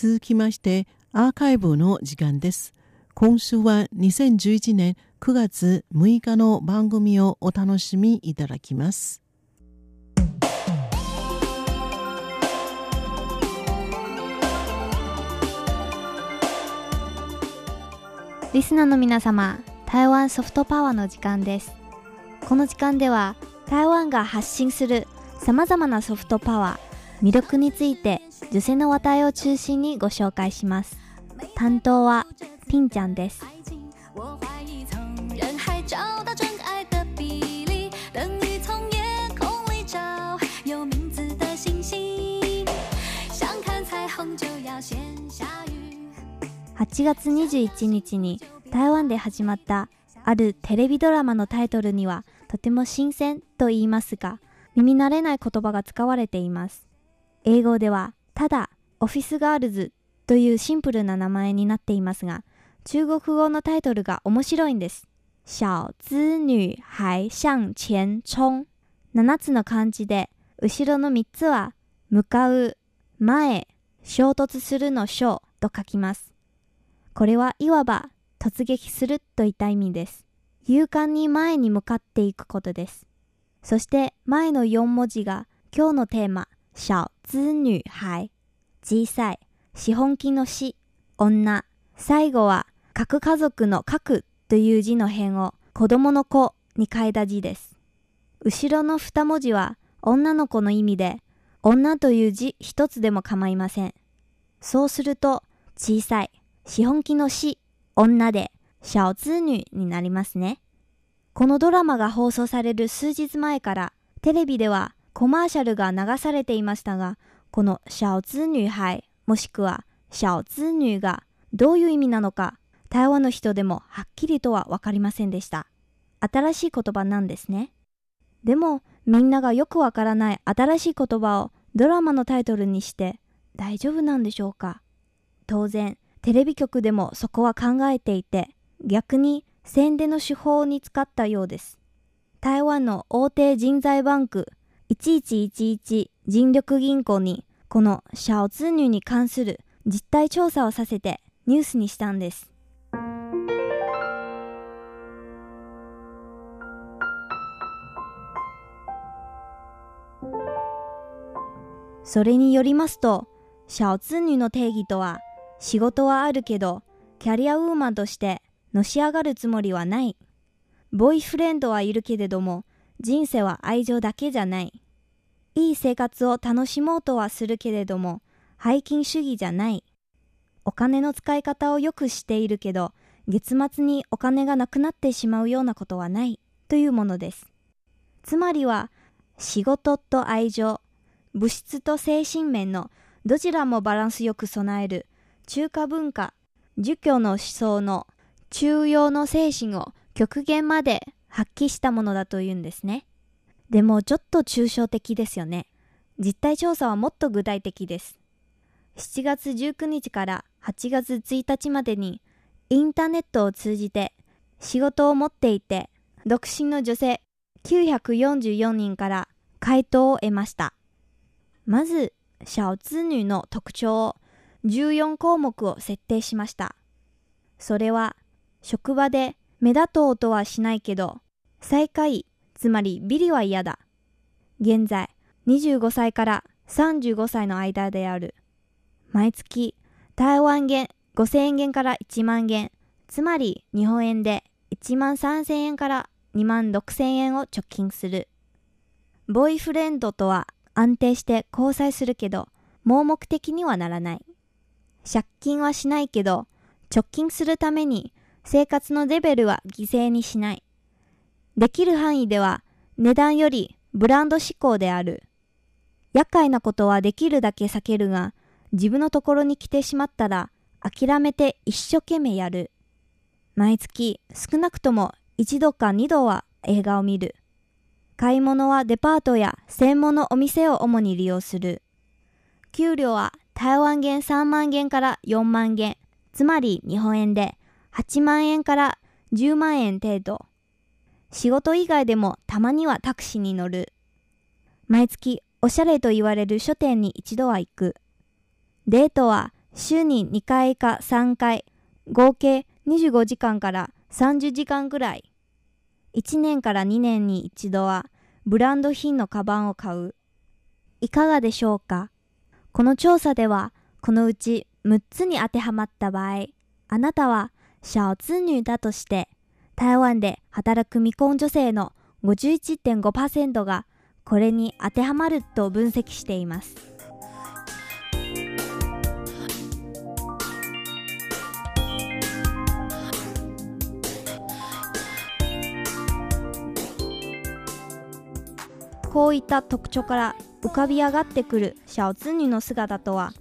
続きましてアーカイブの時間です。今週は2011年9月6日の番組をお楽しみいただきます。リスナーの皆様、台湾ソフトパワーの時間です。この時間では台湾が発信するさまざまなソフトパワー、魅力について女性の話題を中心にご紹介します。担当はピンちゃんです。8月21日に台湾で始まったあるテレビドラマのタイトルにはとても新鮮と言いますが、耳慣れない言葉が使われています。英語ではただオフィスガールズというシンプルな名前になっていますが、中国語のタイトルが面白いんです。小資女孩向前衝、7つの漢字で、後ろの3つは向かう、前、衝突するの衝と書きます。これはいわば突撃するといった意味です。勇敢に前に向かっていくことです。そして前の4文字が今日のテーマ、小資女孩、小さい、資本金の資、女。最後は核家族の核という字の辺を子供の子に変えた字です。後ろの2文字は女の子の意味で、女という字一つでも構いません。そうすると小さい、資本金の資、女で小資女になりますね。このドラマが放送される数日前からテレビではコマーシャルが流されていましたが、この小資女孩もしくは小資女がどういう意味なのか、台湾の人でもはっきりとは分かりませんでした。新しい言葉なんですね。でもみんながよくわからない新しい言葉をドラマのタイトルにして大丈夫なんでしょうか。当然テレビ局でもそこは考えていて、逆に宣伝の手法に使ったようです。台湾の大手人材バンク1111人力銀行にこの小資女に関する実態調査をさせてニュースにしたんです。それによりますと、小資女の定義とは、仕事はあるけどキャリアウーマンとしてのし上がるつもりはない、ボーイフレンドはいるけれども人生は愛情だけじゃない、いい生活を楽しもうとはするけれども拝金主義じゃない、お金の使い方をよくしているけど月末にお金がなくなってしまうようなことはないというものです。つまりは仕事と愛情、物質と精神面のどちらもバランスよく備える中華文化、儒教の思想の中庸の精神を極限まで発揮したものだというんですね。でもちょっと抽象的ですよね。実態調査はもっと具体的です。7月19日から8月1日までにインターネットを通じて仕事を持っていて独身の女性944人から回答を得ました。まず、小資女の特徴を14項目を設定しました。それは、職場で目立とうとはしないけど、最下位、つまりビリは嫌だ。現在、25歳から35歳の間である。毎月、台湾元5000元から1万元、つまり日本円で1万3000円から2万6000円を貯金する。ボーイフレンドとは安定して交際するけど、盲目的にはならない。借金はしないけど、貯金するために生活のレベルは犠牲にしない。できる範囲では値段よりブランド志向である。厄介なことはできるだけ避けるが、自分のところに来てしまったら諦めて一生懸命やる。毎月少なくとも1度か2度は映画を見る。買い物はデパートや専門のお店を主に利用する。給料は台湾元3万元から4万元、つまり日本円で8万円から10万円程度。仕事以外でもたまにはタクシーに乗る。毎月おしゃれと言われる書店に一度は行く。デートは週に2回か3回、合計25時間から30時間ぐらい。1年から2年に一度はブランド品のカバンを買う。いかがでしょうか？この調査では、このうち6つに当てはまった場合、あなたは小資女だとして、台湾で働く未婚女性の 51.5% がこれに当てはまると分析しています。こういった特徴から浮かび上がってくる小資女の姿とは、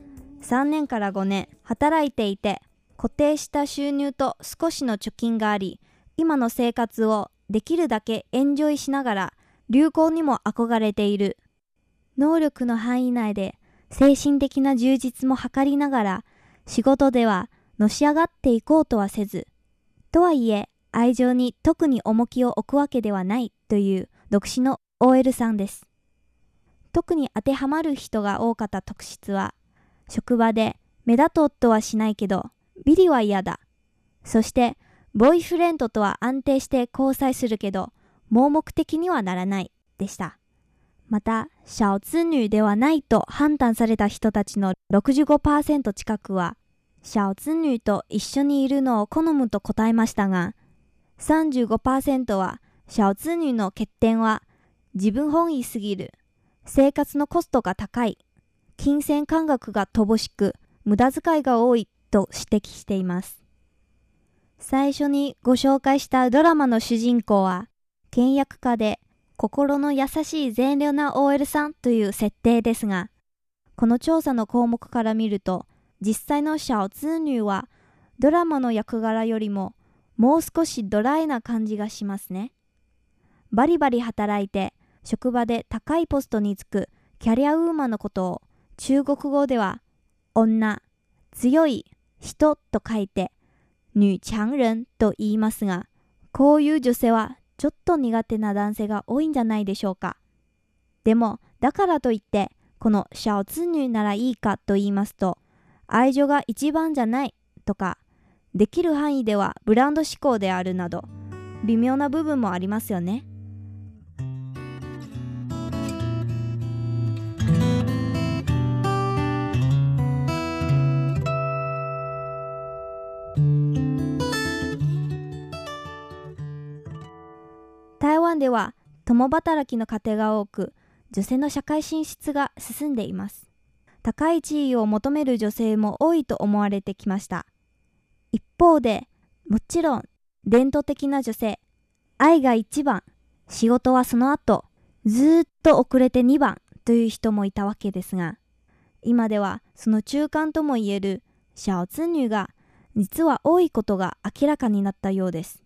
3年から5年働いていて、固定した収入と少しの貯金があり、今の生活をできるだけエンジョイしながら、流行にも憧れている。能力の範囲内で精神的な充実も図りながら、仕事ではのし上がっていこうとはせず、とはいえ愛情に特に重きを置くわけではないという独身の OL さんです。特に当てはまる人が多かった特質は、職場で目立とうとはしないけど、ビリは嫌だ。そして、ボーイフレンドとは安定して交際するけど、盲目的にはならないでした。また、小資女ではないと判断された人たちの 65% 近くは、小資女と一緒にいるのを好むと答えましたが、35% は小資女の欠点は、自分本位すぎる、生活のコストが高い、金銭感覚が乏しく、無駄遣いが多いと指摘しています。最初にご紹介したドラマの主人公は、倹約家で心の優しい善良な OL さんという設定ですが、この調査の項目から見ると、実際の小資女はドラマの役柄よりももう少しドライな感じがしますね。バリバリ働いて職場で高いポストにつくキャリアウーマンのことを、中国語では女、強い人と書いて女強人と言いますが、こういう女性はちょっと苦手な男性が多いんじゃないでしょうか。でも、だからといってこの小資女ならいいかと言いますと、愛情が一番じゃないとか、できる範囲ではブランド志向であるなど、微妙な部分もありますよね。台湾では共働きの家庭が多く、女性の社会進出が進んでいます。高い地位を求める女性も多いと思われてきました。一方で、もちろん伝統的な女性、愛が一番、仕事はその後、ずっと遅れて2番という人もいたわけですが、今ではその中間ともいえる小資女が実は多いことが明らかになったようです。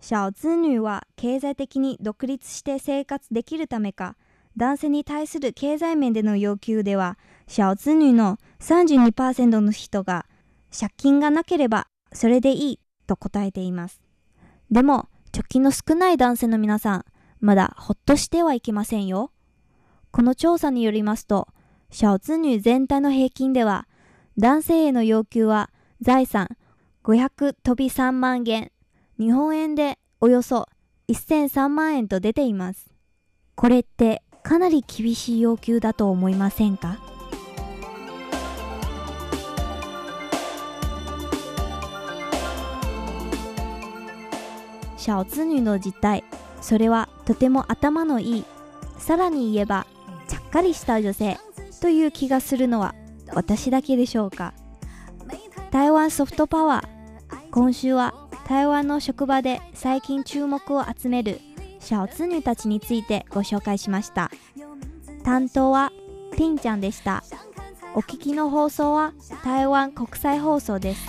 小資女は経済的に独立して生活できるためか、男性に対する経済面での要求では、小資女の 32% の人が借金がなければそれでいいと答えています。でも、貯金の少ない男性の皆さん、まだほっとしてはいけませんよ。この調査によりますと、小資女全体の平均では、男性への要求は財産500×3万元、日本円でおよそ1003万円と出ています。これってかなり厳しい要求だと思いませんか？小資女の実態、それはとても頭のいい、さらに言えばちゃっかりした女性という気がするのは私だけでしょうか。台湾ソフトパワー。今週は台湾の職場で最近注目を集める小資女たちについてご紹介しました。担当はピンちゃんでした。お聞きの放送は台湾国際放送です。